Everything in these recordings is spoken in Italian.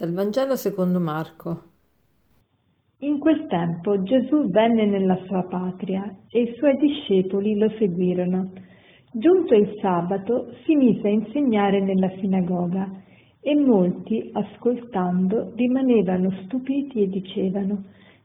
Dal Vangelo secondo Marco. In quel tempo Gesù venne nella sua patria e i suoi discepoli lo seguirono. Giunto il sabato si mise a insegnare nella sinagoga e molti, ascoltando, rimanevano stupiti e dicevano: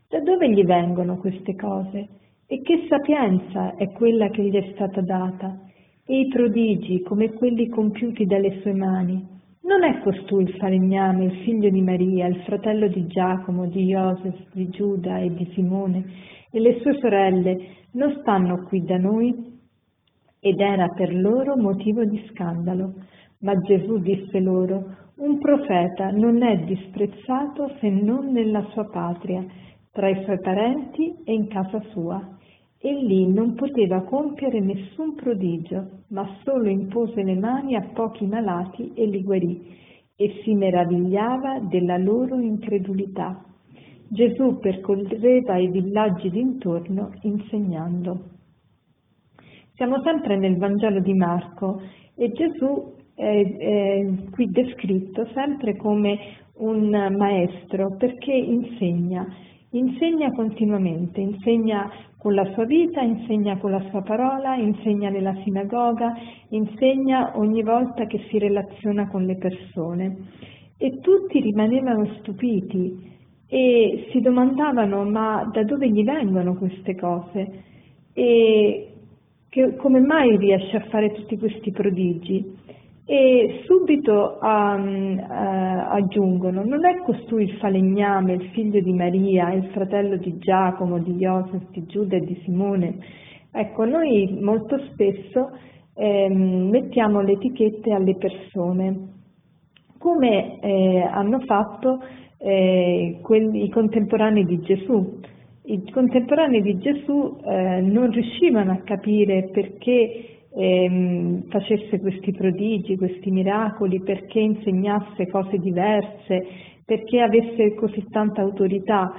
da dove gli vengono queste cose? E che sapienza è quella che gli è stata data? E i prodigi come quelli compiuti dalle sue mani? Non è costui il falegname, il figlio di Maria, il fratello di Giacomo, di Ioses, di Giuda e di Simone, e le sue sorelle non stanno qui da noi? Ed era per loro motivo di scandalo. Ma Gesù disse loro: un profeta non è disprezzato se non nella sua patria, tra i suoi parenti e in casa sua. E lì non poteva compiere nessun prodigio, ma solo impose le mani a pochi malati e li guarì, e si meravigliava della loro incredulità. Gesù percorreva i villaggi d'intorno insegnando. Siamo sempre nel Vangelo di Marco e Gesù è qui descritto sempre come un maestro, perché insegna continuamente, insegna con la sua vita, insegna con la sua parola, insegna nella sinagoga, insegna ogni volta che si relaziona con le persone. E tutti rimanevano stupiti e si domandavano: ma da dove gli vengono queste cose? E come mai riesce a fare tutti questi prodigi? E subito aggiungono: non è costui il falegname, il figlio di Maria, il fratello di Giacomo, di Ioses, di Giuda e di Simone? Ecco, noi molto spesso mettiamo le etichette alle persone, come hanno fatto i contemporanei di Gesù. I contemporanei di Gesù non riuscivano a capire perché facesse questi prodigi, questi miracoli, perché insegnasse cose diverse, perché avesse così tanta autorità,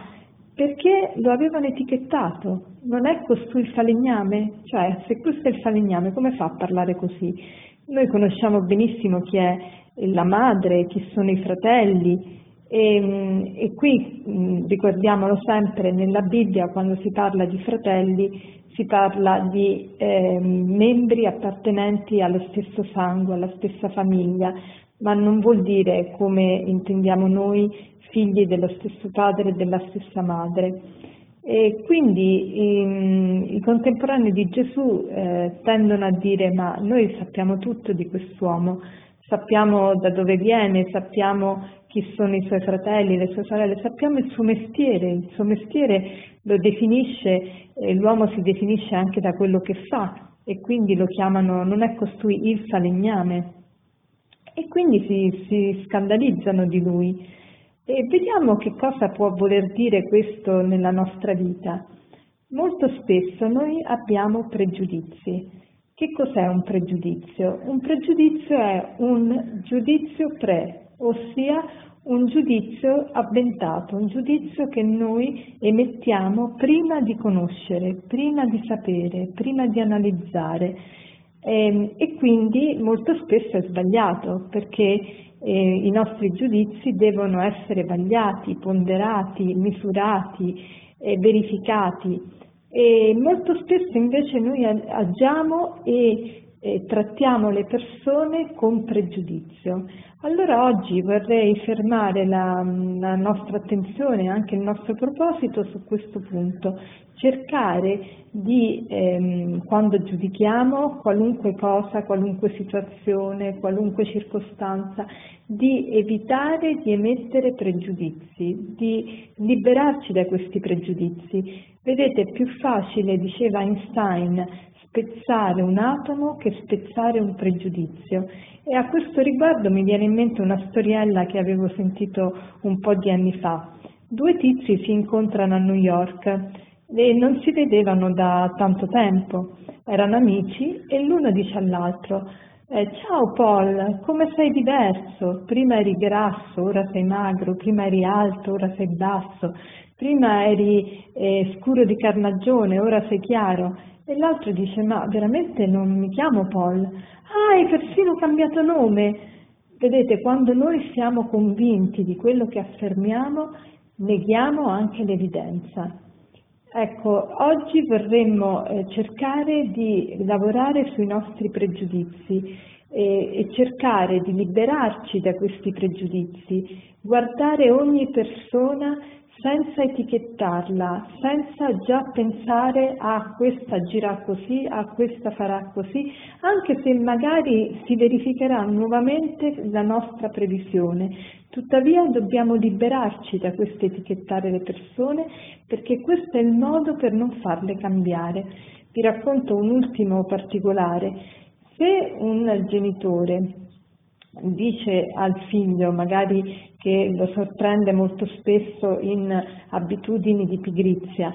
perché lo avevano etichettato. Non è costui il falegname? Cioè, se questo è il falegname, come fa a parlare così? Noi conosciamo benissimo chi è la madre, chi sono i fratelli, e qui ricordiamolo sempre, nella Bibbia quando si parla di fratelli si parla di membri appartenenti allo stesso sangue, alla stessa famiglia, ma non vuol dire, come intendiamo noi, figli dello stesso padre e della stessa madre. E quindi i contemporanei di Gesù tendono a dire: ma noi sappiamo tutto di quest'uomo, sappiamo da dove viene, sappiamo chi sono i suoi fratelli, le sue sorelle, sappiamo il suo mestiere lo definisce, l'uomo si definisce anche da quello che fa, e quindi lo chiamano: non è costui il falegname. E quindi si scandalizzano di lui. E vediamo che cosa può voler dire questo nella nostra vita. Molto spesso noi abbiamo pregiudizi. Che cos'è un pregiudizio? Un pregiudizio è un giudizio ossia un giudizio avventato, un giudizio che noi emettiamo prima di conoscere, prima di sapere, prima di analizzare, e quindi molto spesso è sbagliato, perché i nostri giudizi devono essere vagliati, ponderati, misurati, verificati, e molto spesso invece noi agiamo e trattiamo le persone con pregiudizio. Allora oggi vorrei fermare la nostra attenzione, anche il nostro proposito, su questo punto: cercare di, quando giudichiamo qualunque cosa, qualunque situazione, qualunque circostanza, di evitare di emettere pregiudizi, di liberarci da questi pregiudizi. Vedete, è più facile, diceva Einstein, spezzare un atomo che spezzare un pregiudizio. E a questo riguardo mi viene in mente una storiella che avevo sentito un po' di anni fa. Due tizi si incontrano a New York e non si vedevano da tanto tempo. Erano amici e l'uno dice all'altro: ciao Paul, come sei diverso? Prima eri grasso, ora sei magro, prima eri alto, ora sei basso, prima eri scuro di carnagione, ora sei chiaro. E l'altro dice: ma veramente non mi chiamo Paul? Ah, hai persino cambiato nome! Vedete, quando noi siamo convinti di quello che affermiamo, neghiamo anche l'evidenza. Ecco, oggi vorremmo cercare di lavorare sui nostri pregiudizi e cercare di liberarci da questi pregiudizi, guardare ogni persona senza etichettarla, senza già pensare a questa agirà così, a questa farà così, anche se magari si verificherà nuovamente la nostra previsione. Tuttavia dobbiamo liberarci da questo etichettare le persone, perché questo è il modo per non farle cambiare. Vi racconto un ultimo particolare. Se un genitore dice al figlio, magari che lo sorprende molto spesso in abitudini di pigrizia,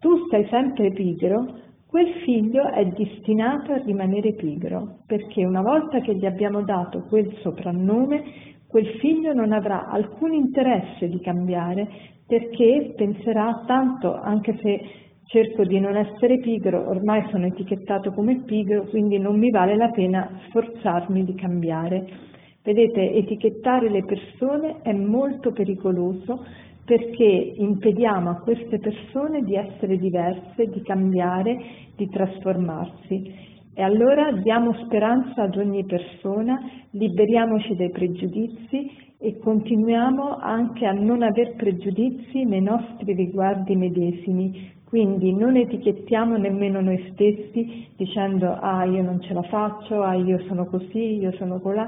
tu sei sempre pigro, quel figlio è destinato a rimanere pigro, perché una volta che gli abbiamo dato quel soprannome, quel figlio non avrà alcun interesse di cambiare, perché penserà tanto, anche se cerco di non essere pigro, ormai sono etichettato come pigro, quindi non mi vale la pena sforzarmi di cambiare. Vedete, etichettare le persone è molto pericoloso, perché impediamo a queste persone di essere diverse, di cambiare, di trasformarsi. E allora diamo speranza ad ogni persona, liberiamoci dai pregiudizi e continuiamo anche a non aver pregiudizi nei nostri riguardi medesimi. Quindi non etichettiamo nemmeno noi stessi dicendo io non ce la faccio, io sono così, io sono colà.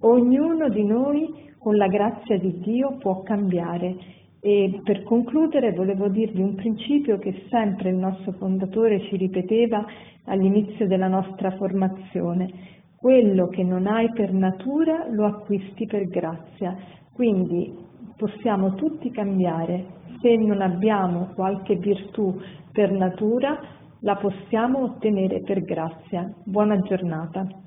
Ognuno di noi, con la grazia di Dio, può cambiare. E per concludere volevo dirvi un principio che sempre il nostro fondatore ci ripeteva all'inizio della nostra formazione: quello che non hai per natura lo acquisti per grazia. Quindi possiamo tutti cambiare. Se non abbiamo qualche virtù per natura, la possiamo ottenere per grazia. Buona giornata.